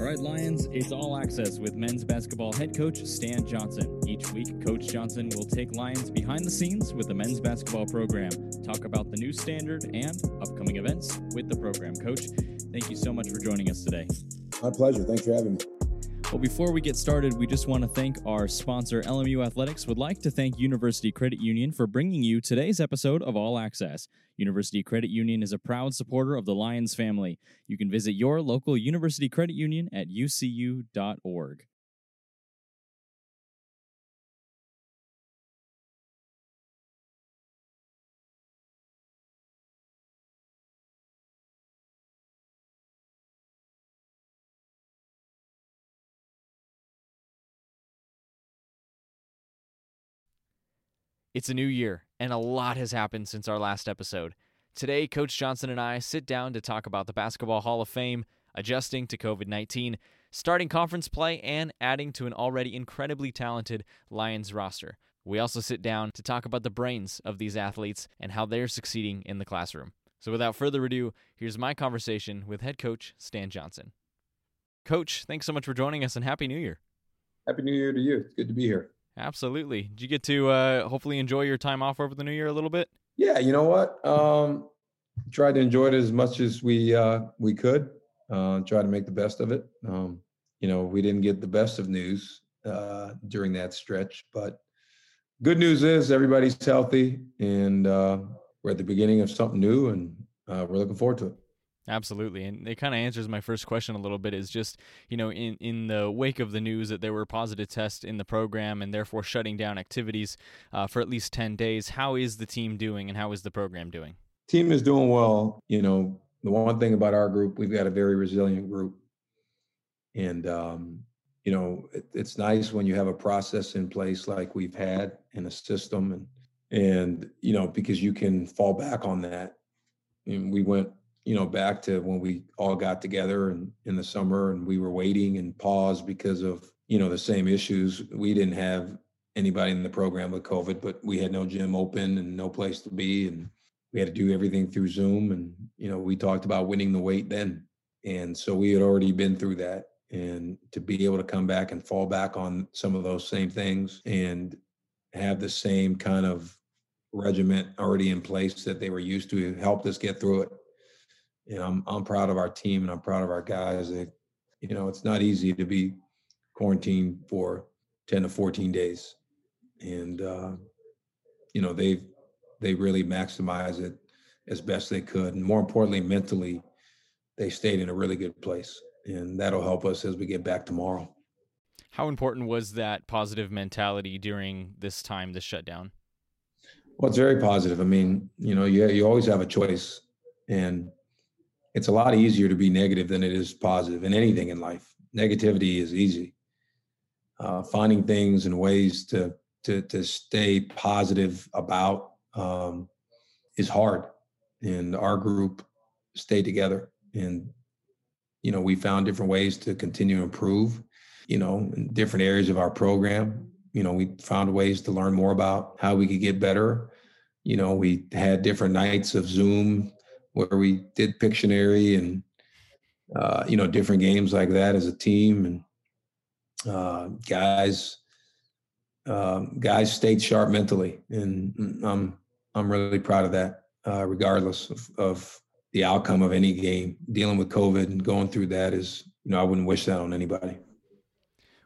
All right, Lions, it's All Access with men's basketball head coach Stan Johnson. Each week, Coach Johnson will take Lions behind the scenes with the men's basketball program, talk about the new standard and upcoming events with the program. Coach, thank you so much for joining us today. My pleasure. Thanks for having me. Well, before we get started, we just want to thank our sponsor, LMU Athletics. Would like to thank University Credit Union for bringing you today's episode of All Access. University Credit Union is a proud supporter of the Lions family. You can visit your local University Credit Union at ucu.org. It's a new year, and a lot has happened since our last episode. Today, Coach Johnson and I sit down to talk about the Basketball Hall of Fame, adjusting to COVID-19, starting conference play, and adding to an already incredibly talented Lions roster. We also sit down to talk about the brains of these athletes and how they're succeeding in the classroom. So without further ado, here's my conversation with head coach Stan Johnson. Coach, thanks so much for joining us, and Happy New Year. Happy New Year to you. It's good to be here. Absolutely. Did you get to hopefully enjoy your time off over the new year a little bit? Yeah, you know what? Tried to enjoy it as much as we could. Try to make the best of it. You know, we didn't get the best of news during that stretch, but good news is everybody's healthy, and we're at the beginning of something new, and we're looking forward to it. Absolutely. And it kind of answers my first question a little bit, is just, you know, in the wake of the news that there were positive tests in the program and therefore shutting down activities for at least 10 days, how is the team doing and how is the program doing? Team is doing well. You know, the one thing about our group, we've got a very resilient group. And, you know, it's nice when you have a process in place like we've had in a system, and you know, because you can fall back on that. And we went, you know, back to when we all got together and in the summer, and we were waiting and paused because of, you know, the same issues. We didn't have anybody in the program with COVID, but we had no gym open and no place to be. And we had to do everything through Zoom. And, you know, we talked about winning the weight then. And so we had already been through that, and to be able to come back and fall back on some of those same things and have the same kind of regiment already in place that they were used to helped us get through it. You know, I'm proud of our team, and I'm proud of our guys. You know, it's not easy to be quarantined for 10 to 14 days. And, you know, they really maximized it as best they could. And more importantly, mentally, they stayed in a really good place. And that'll help us as we get back tomorrow. How important was that positive mentality during this time, this shutdown? Well, it's very positive. I mean, you know, you always have a choice. And it's a lot easier to be negative than it is positive in anything in life. Negativity is easy. Finding things and ways to stay positive about is hard. And our group stayed together, and, you know, we found different ways to continue to improve, you know, in different areas of our program. You know, we found ways to learn more about how we could get better. You know, we had different nights of Zoom where we did Pictionary and, you know, different games like that as a team. And guys stayed sharp mentally. And I'm really proud of that, regardless of the outcome of any game. Dealing with COVID and going through that is, you know, I wouldn't wish that on anybody.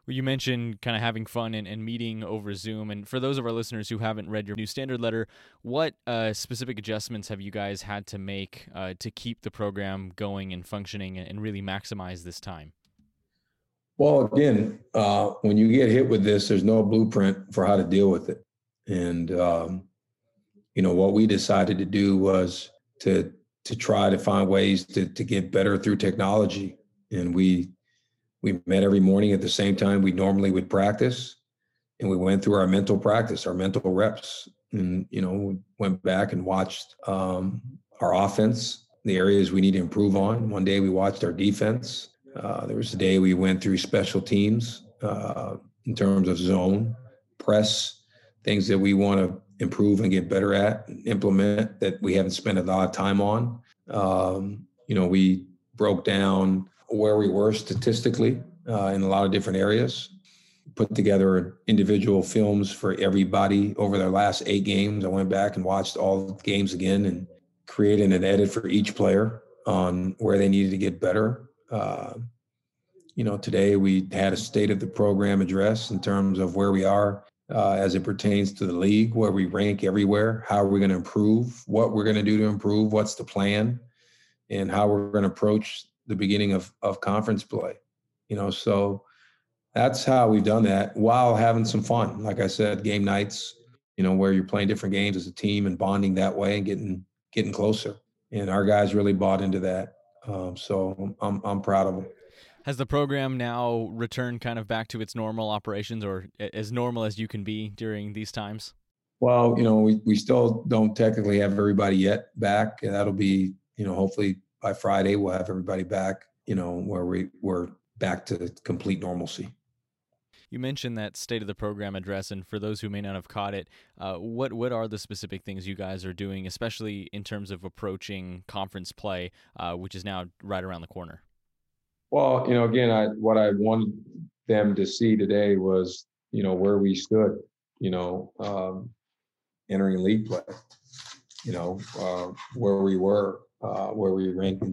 Well, you mentioned kind of having fun and meeting over Zoom. And for those of our listeners who haven't read your new standard letter, what specific adjustments have you guys had to make to keep the program going and functioning and really maximize this time? Well, again, when you get hit with this, there's no blueprint for how to deal with it. And, you know, what we decided to do was to try to find ways to get better through technology. And we met every morning at the same time we normally would practice, and we went through our mental practice, our mental reps, and, you know, went back and watched our offense, the areas we need to improve on. One day we watched our defense. There was a day we went through special teams in terms of zone, press, things that we want to improve and get better at and implement that we haven't spent a lot of time on. You know, we broke down where we were statistically in a lot of different areas. Put together individual films for everybody over their last 8 games. I went back and watched all the games again and created an edit for each player on where they needed to get better. Today we had a state of the program address in terms of where we are as it pertains to the league, where we rank everywhere, how are we going to improve, what we're going to do to improve, what's the plan, and how we're going to approach the beginning of conference play. So that's how we've done that while having some fun. Like I said, game nights, where you're playing different games as a team and bonding that way and getting closer. And our guys really bought into that. So I'm proud of them. Has the program now returned kind of back to its normal operations, or as normal as you can be during these times? Well, we still don't technically have everybody yet back. And that'll be, hopefully by Friday we'll have everybody back, where we're back to complete normalcy. You mentioned that state of the program address, and for those who may not have caught it, what are the specific things you guys are doing, especially in terms of approaching conference play, which is now right around the corner? Well, again, what I wanted them to see today was, where we stood, entering league play, where we were, where we ranked in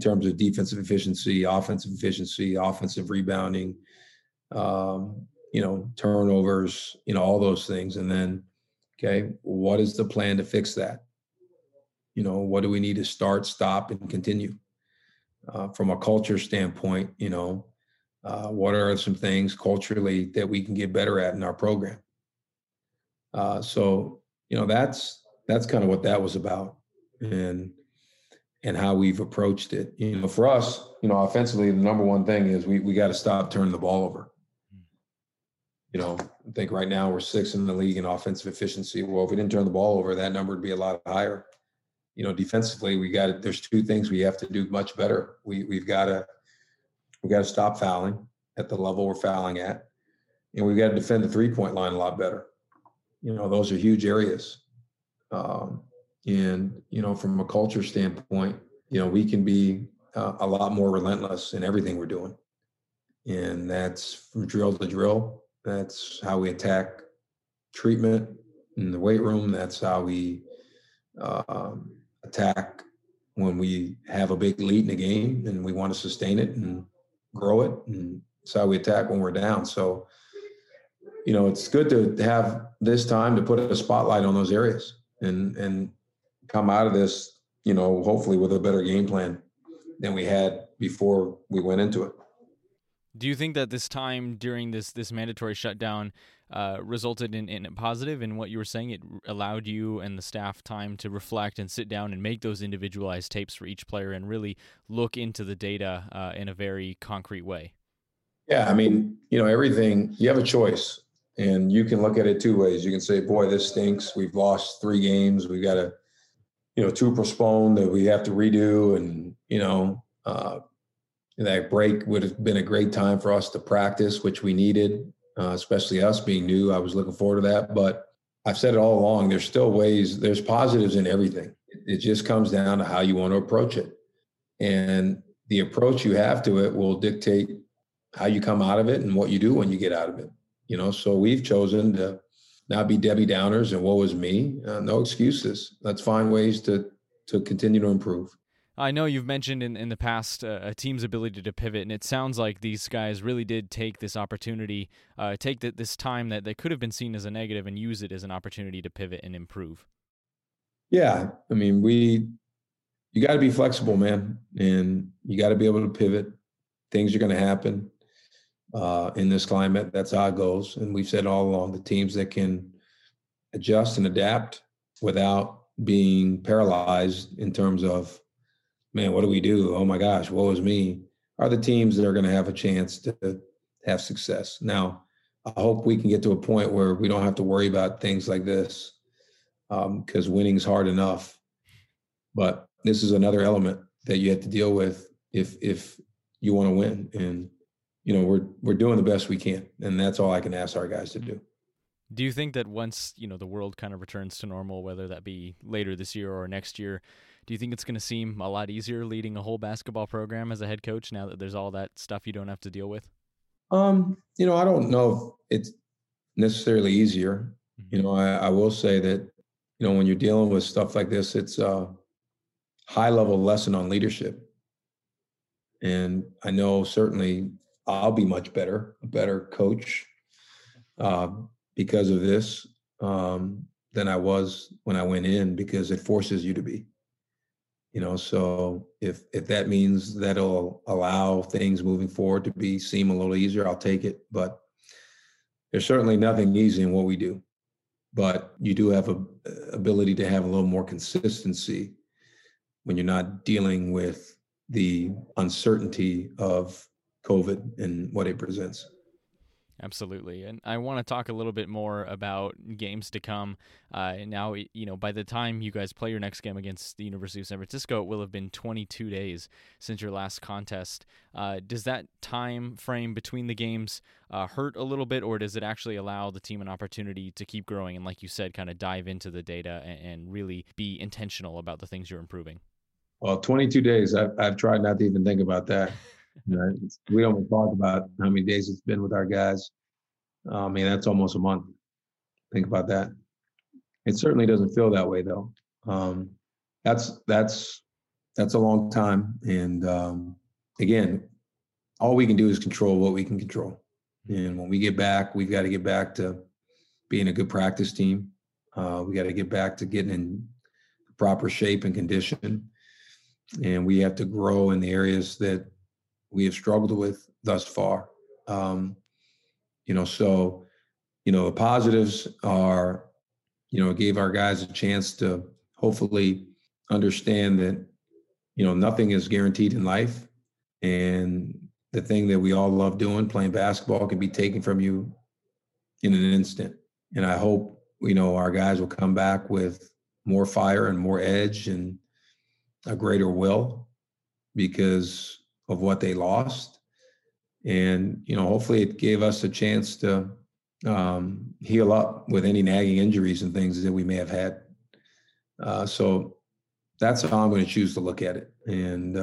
terms of defensive efficiency, offensive rebounding, turnovers, all those things. And then, okay, what is the plan to fix that? What do we need to start, stop, and continue? From a culture standpoint, what are some things culturally that we can get better at in our program? That's kind of what that was about and how we've approached it. For us, offensively, the number one thing is we got to stop turning the ball over. I think right now we're 6th in the league in offensive efficiency. Well, if we didn't turn the ball over, that number would be a lot higher. Defensively, there's 2 things we have to do much better. We've got to stop fouling at the level we're fouling at, and we've got to defend the 3-point line a lot better. Those are huge areas. From a culture standpoint, we can be a lot more relentless in everything we're doing. And that's from drill to drill. That's how we attack treatment in the weight room. That's how we attack when we have a big lead in a game and we want to sustain it and grow it. And that's how we attack when we're down. So, it's good to have this time to put a spotlight on those areas and come out of this, hopefully with a better game plan than we had before we went into it. Do you think that this time during this mandatory shutdown resulted in a positive in what you were saying? It allowed you and the staff time to reflect and sit down and make those individualized tapes for each player and really look into the data in a very concrete way. Yeah, everything, you have a choice, and you can look at it 2 ways. You can say, boy, this stinks. We've lost 3 games. We've got a 2 postponed that we have to redo, and, that break would have been a great time for us to practice, which we needed, especially us being new. I was looking forward to that. But I've said it all along, there's still ways, there's positives in everything. It just comes down to how you want to approach it. And the approach you have to it will dictate how you come out of it and what you do when you get out of it. So we've chosen to not be Debbie Downers and woe is me. No excuses. Let's find ways to continue to improve. I know you've mentioned in the past a team's ability to pivot, and it sounds like these guys really did take this opportunity, this time that they could have been seen as a negative and use it as an opportunity to pivot and improve. Yeah. You got to be flexible, man, and you got to be able to pivot. Things are going to happen in this climate. That's how it goes. And we've said all along, the teams that can adjust and adapt without being paralyzed in terms of, man, what do we do? Oh my gosh, woe is me, are the teams that are going to have a chance to have success. Now, I hope we can get to a point where we don't have to worry about things like this because winning's hard enough. But this is another element that you have to deal with if you want to win. And, we're doing the best we can. And that's all I can ask our guys to do. Do you think that once, you know, the world kind of returns to normal, whether that be later this year or next year, do you think it's going to seem a lot easier leading a whole basketball program as a head coach now that there's all that stuff you don't have to deal with? You know, I don't know if it's necessarily easier. Mm-hmm. You know, I will say that, you know, when you're dealing with stuff like this, it's a high level lesson on leadership. And I know certainly I'll be much better, a better coach because of this than I was when I went in, because it forces you to be, you know. So if that means that'll allow things moving forward to be seem a little easier, I'll take it. But there's certainly nothing easy in what we do. But you do have a ability to have a little more consistency when you're not dealing with the uncertainty of COVID and what it presents. Absolutely. And I want to talk a little bit more about games to come. And now, you know, by the time you guys play your next game against the University of San Francisco, it will have been 22 days since your last contest. Does that time frame between the games hurt a little bit, or does it actually allow the team an opportunity to keep growing and, like you said, kind of dive into the data and really be intentional about the things you're improving? Well, 22 days, I've tried not to even think about that. Right. We don't talk about how many days it's been with our guys. I mean, that's almost a month. Think about that. It certainly doesn't feel that way, though. That's a long time. And again, all we can do is control what we can control. And when we get back, we've got to get back to being a good practice team. We got to get back to getting in proper shape and condition. And we have to grow in the areas that we have struggled with thus far. You know, so, you know, the positives are, you know, it gave our guys a chance to hopefully understand that, you know, nothing is guaranteed in life. And the thing that we all love doing, playing basketball, can be taken from you in an instant. And I hope, you know, our guys will come back with more fire and more edge and a greater will because of what they lost. And, you know, hopefully it gave us a chance to heal up with any nagging injuries and things that we may have had. So that's how I'm going to choose to look at it. And, you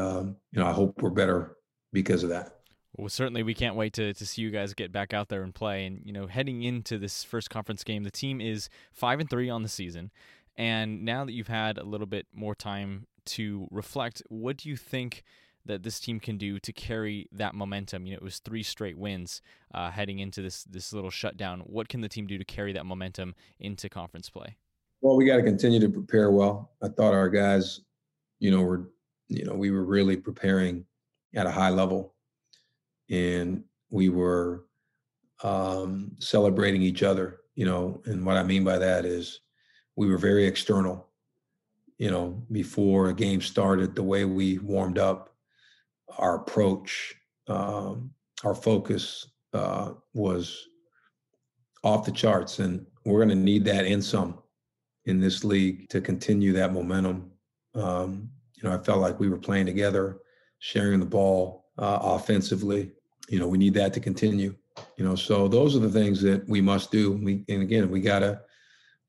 know, I hope we're better because of that. Well, certainly we can't wait to see you guys get back out there and play. And, you know, heading into this first conference game, the team is 5-3 on the season. And now that you've had a little bit more time to reflect, what do you think that this team can do to carry that momentum? You know, it was 3 straight wins heading into this little shutdown. What can the team do to carry that momentum into conference play? Well, we got to continue to prepare well. I thought our guys, you know, we were really preparing at a high level, and we were celebrating each other, you know. And what I mean by that is we were very external, you know, before a game started, the way we warmed up, our approach, our focus was off the charts, and we're going to need that in some in this league to continue that momentum. You know, I felt like we were playing together, sharing the ball offensively. You know, we need that to continue. You know, so those are the things that we must do. We got to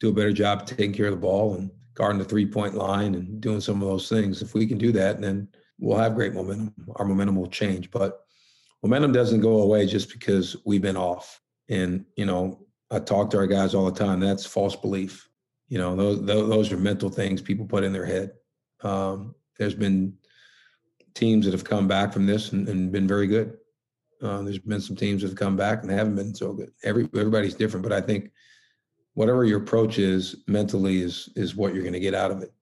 do a better job taking care of the ball and guarding the 3-point line and doing some of those things. If we can do that, then we'll have great momentum. Our momentum will change, but momentum doesn't go away just because we've been off. And, you know, I talk to our guys all the time. That's false belief. You know, those are mental things people put in their head. There's been teams that have come back from this and been very good. There's been some teams that have come back and they haven't been so good. Everybody's different, but I think whatever your approach is mentally is what you're going to get out of it.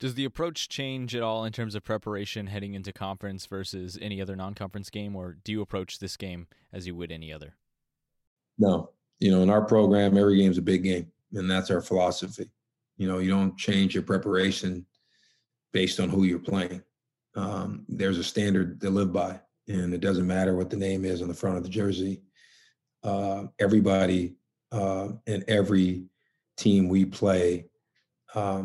Does the approach change at all in terms of preparation heading into conference versus any other non-conference game, or do you approach this game as you would any other? No. You know, in our program, every game's a big game, and that's our philosophy. You know, you don't change your preparation based on who you're playing. There's a standard to live by, and it doesn't matter what the name is on the front of the jersey. Everybody and every team we play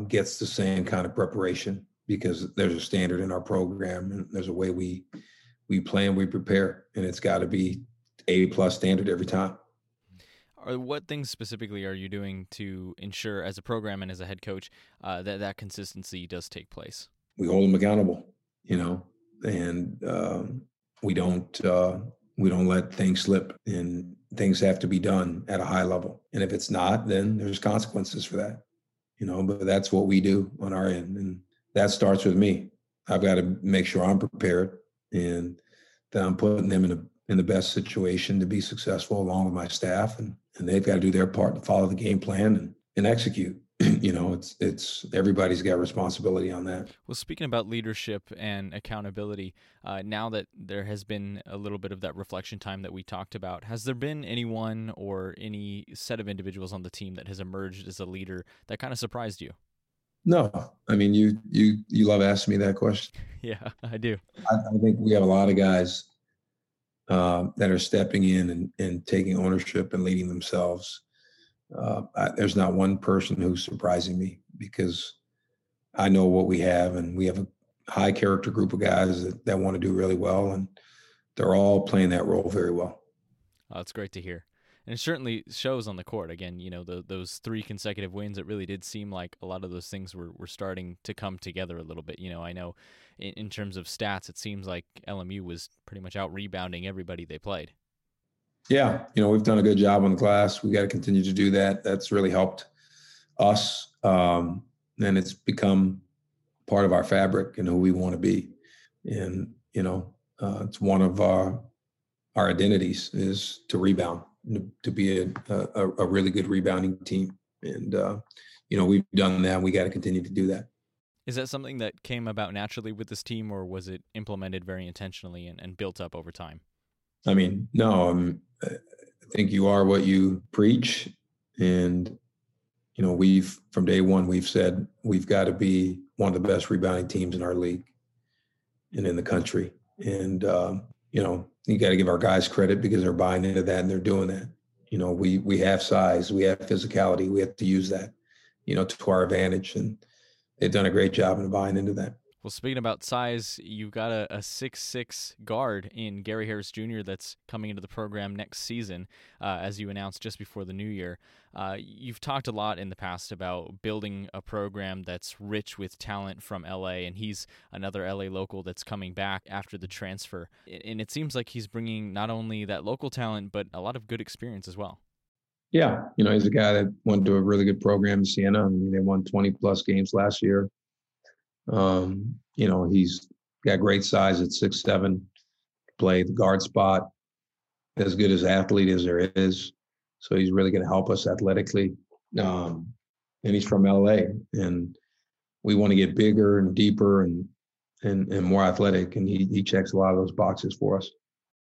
gets the same kind of preparation because there's a standard in our program and there's a way we play and we prepare, and it's got to be A+ standard every time. What things specifically are you doing to ensure, as a program and as a head coach, that consistency does take place? We hold them accountable, and we don't let things slip, and things have to be done at a high level. And if it's not, then there's consequences for that, but that's what we do on our end. And that starts with me. I've got to make sure I'm prepared and that I'm putting them in the best situation to be successful, along with my staff, and they've got to do their part to follow the game plan and execute. It's everybody's got responsibility on that. Well, speaking about leadership and accountability, now that there has been a little bit of that reflection time that we talked about, has there been anyone or any set of individuals on the team that has emerged as a leader that kind of surprised you? No, I mean, you love asking me that question. Yeah, I do. I think we have a lot of guys that are stepping in and taking ownership and leading themselves. There's not one person who's surprising me, because I know what we have, and we have a high character group of guys that want to do really well, and they're all playing that role very well. Oh, that's great to hear. And it certainly shows on the court. Again, those three consecutive wins, it really did seem like a lot of those things were starting to come together a little bit. I know in terms of stats, it seems like LMU was pretty much out-rebounding everybody they played. Yeah, we've done a good job on the glass. We got to continue to do that. That's really helped us, and it's become part of our fabric and who we want to be. And it's one of our identities is to rebound, to be a really good rebounding team. And we've done that. We got to continue to do that. Is that something that came about naturally with this team, or was it implemented very intentionally and built up over time? I mean, no. I think you are what you preach, and we've from day one we've said we've got to be one of the best rebounding teams in our league and in the country. And you got to give our guys credit, because they're buying into that and they're doing that. We have size, we have physicality, we have to use that, to our advantage, and they've done a great job in buying into that. Well, speaking about size, you've got a 6'6" guard in Gary Harris Jr. that's coming into the program next season, as you announced just before the new year. You've talked a lot in the past about building a program that's rich with talent from L.A., and he's another L.A. local that's coming back after the transfer. And it seems like he's bringing not only that local talent, but a lot of good experience as well. Yeah, he's a guy that went to a really good program in Siena. I mean, they won 20-plus games last year. He's got great size at 6'7", play the guard spot, as good as athlete as there is. So he's really going to help us athletically. And he's from LA, and we want to get bigger and deeper and more athletic. And he checks a lot of those boxes for us.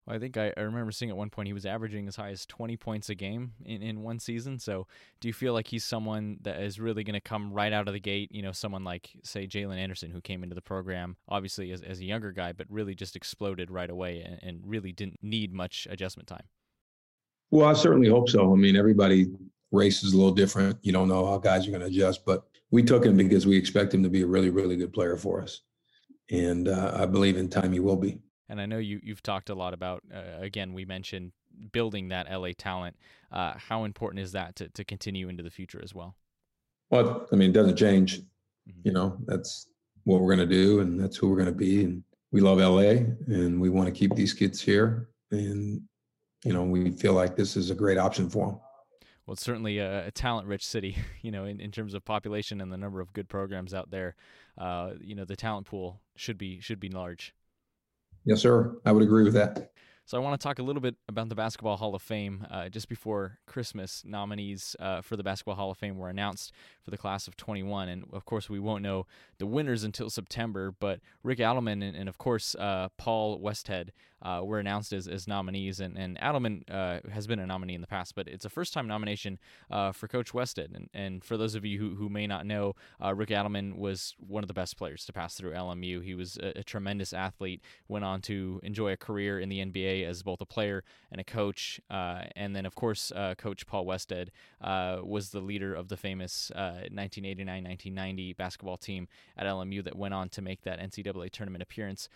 Well, I think I remember seeing at one point he was averaging as high as 20 points a game in one season. So do you feel like he's someone that is really going to come right out of the gate? Someone like, say, Jalen Anderson, who came into the program, obviously as a younger guy, but really just exploded right away and really didn't need much adjustment time. Well, I certainly hope so. I mean, everybody races a little different. You don't know how guys are going to adjust, but we took him because we expect him to be a really, really good player for us. And I believe in time he will be. And I know you've talked a lot about, again, we mentioned building that LA talent. How important is that to continue into the future as well? Well, I mean, it doesn't change. Mm-hmm. That's what we're going to do, and that's who we're going to be. And we love LA, and we want to keep these kids here. And, we feel like this is a great option for them. Well, it's certainly a talent-rich city, in terms of population and the number of good programs out there. The talent pool should be large. Yes, sir. I would agree with that. So I want to talk a little bit about the Basketball Hall of Fame. Just before Christmas, nominees for the Basketball Hall of Fame were announced for the class of 21. And, of course, we won't know the winners until September. But Rick Adelman and of course, Paul Westhead were announced as nominees. And Adelman has been a nominee in the past, but it's a first-time nomination for Coach Westhead. And for those of you who may not know, Rick Adelman was one of the best players to pass through LMU. He was a tremendous athlete, went on to enjoy a career in the NBA as both a player and a coach, and then of course Coach Paul Westhead was the leader of the famous 1989-1990 basketball team at LMU that went on to make that NCAA tournament appearance.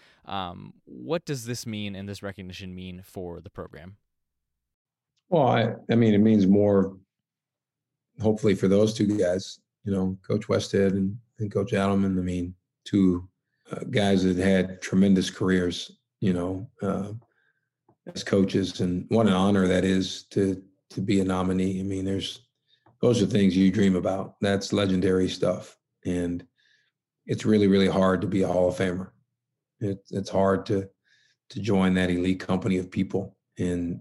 What does this mean, and this recognition mean for the program? Well, I mean, it means more, hopefully, for those two guys, you know, Coach Westhead and Coach Adelman. I mean, two guys that had tremendous careers, you know, as coaches, and what an honor that is to be a nominee. I mean, those are things you dream about. That's legendary stuff. And it's really, really hard to be a Hall of Famer. It's hard to join that elite company of people. And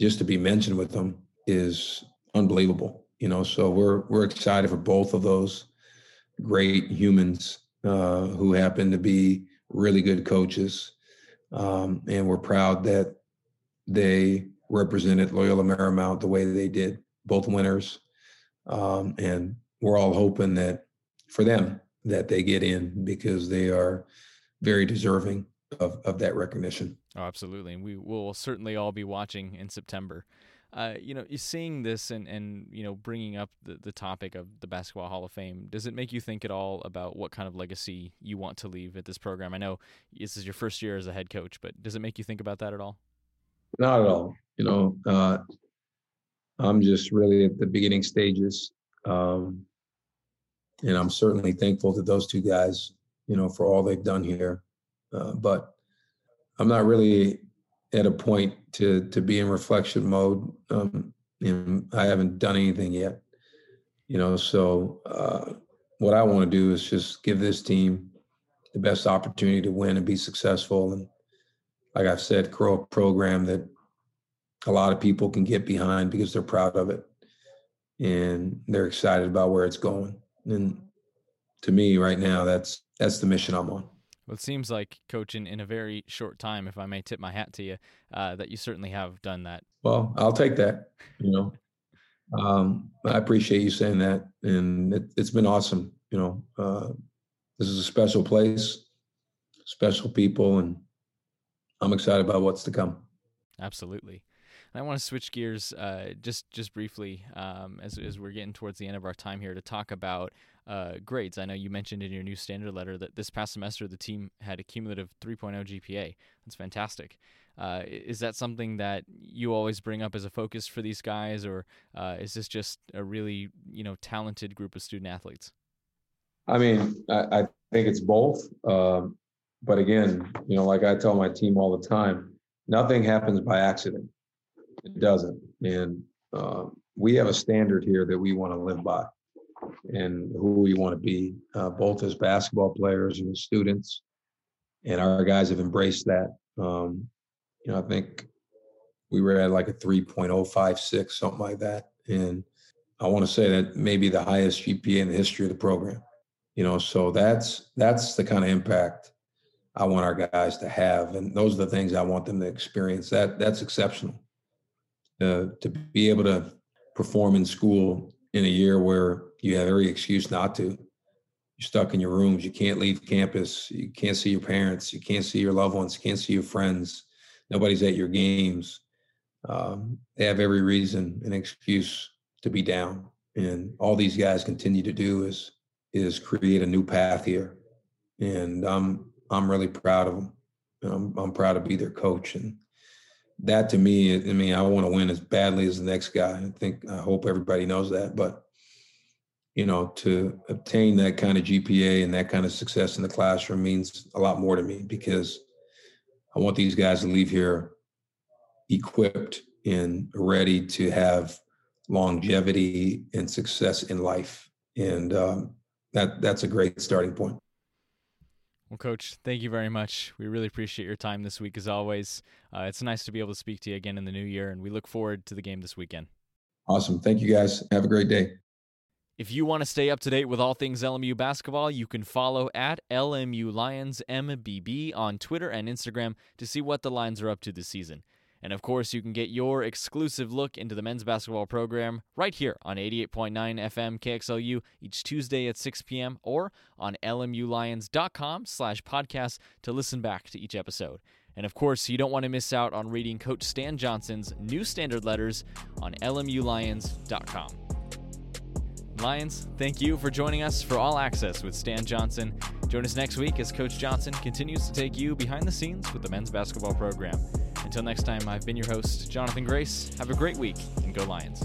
just to be mentioned with them is unbelievable, you know. So we're excited for both of those great humans who happen to be really good coaches. And we're proud that they represented Loyola Marymount the way they did, both winners. And we're all hoping that for them, that they get in, because they are very deserving of that recognition. Oh, absolutely. And we will certainly all be watching in September. You know, seeing this and you know, bringing up the topic of the Basketball Hall of Fame, does it make you think at all about what kind of legacy you want to leave at this program? I know this is your first year as a head coach, but does it make you think about that at all? Not at all. You know, I'm just really at the beginning stages. And I'm certainly thankful to those two guys, you know, for all they've done here. But I'm not really at a point to be in reflection mode. And I haven't done anything yet, you know, so what I want to do is just give this team the best opportunity to win and be successful. And like I've said, grow a program that a lot of people can get behind because they're proud of it and they're excited about where it's going. And to me right now, that's the mission I'm on. Well, it seems like, Coach, in a very short time, if I may tip my hat to you, that you certainly have done that. Well, I'll take that. You know, I appreciate you saying that, and it's been awesome. You know, this is a special place, special people, and I'm excited about what's to come. Absolutely. And I want to switch gears just briefly as we're getting towards the end of our time here to talk about grades. I know you mentioned in your new standard letter that this past semester the team had a cumulative 3.0 GPA. That's fantastic. Is that something that you always bring up as a focus for these guys, or is this just a really, you know, talented group of student athletes? I mean, I think it's both. But again, you know, like I tell my team all the time, nothing happens by accident. It doesn't. And we have a standard here that we want to live by, and who we want to be, both as basketball players and as students. And our guys have embraced that. You know, I think we were at like a 3.056, something like that. And I want to say that maybe the highest GPA in the history of the program, you know, so that's the kind of impact I want our guys to have. And those are the things I want them to experience. That's exceptional. To be able to perform in school in a year where you have every excuse not to. You're stuck in your rooms. You can't leave campus. You can't see your parents. You can't see your loved ones. You can't see your friends. Nobody's at your games. They have every reason and excuse to be down. And all these guys continue to do is create a new path here. And I'm really proud of them. I'm proud to be their coach. And that, to me, I mean, I want to win as badly as the next guy. I hope everybody knows that. But, you know, to obtain that kind of GPA and that kind of success in the classroom means a lot more to me, because I want these guys to leave here equipped and ready to have longevity and success in life. And that's a great starting point. Well, Coach, thank you very much. We really appreciate your time this week, as always. It's nice to be able to speak to you again in the new year, and we look forward to the game this weekend. Awesome. Thank you, guys. Have a great day. If you want to stay up to date with all things LMU basketball, you can follow at LMULionsMBB on Twitter and Instagram to see what the Lions are up to this season. And, of course, you can get your exclusive look into the men's basketball program right here on 88.9 FM KXLU each Tuesday at 6 p.m. or on LMULions.com/podcast to listen back to each episode. And, of course, you don't want to miss out on reading Coach Stan Johnson's new standard letters on LMULions.com. Lions, thank you for joining us for All Access with Stan Johnson. Join us next week as Coach Johnson continues to take you behind the scenes with the men's basketball program. Until next time, I've been your host, Jonathan Grace. Have a great week, and go Lions.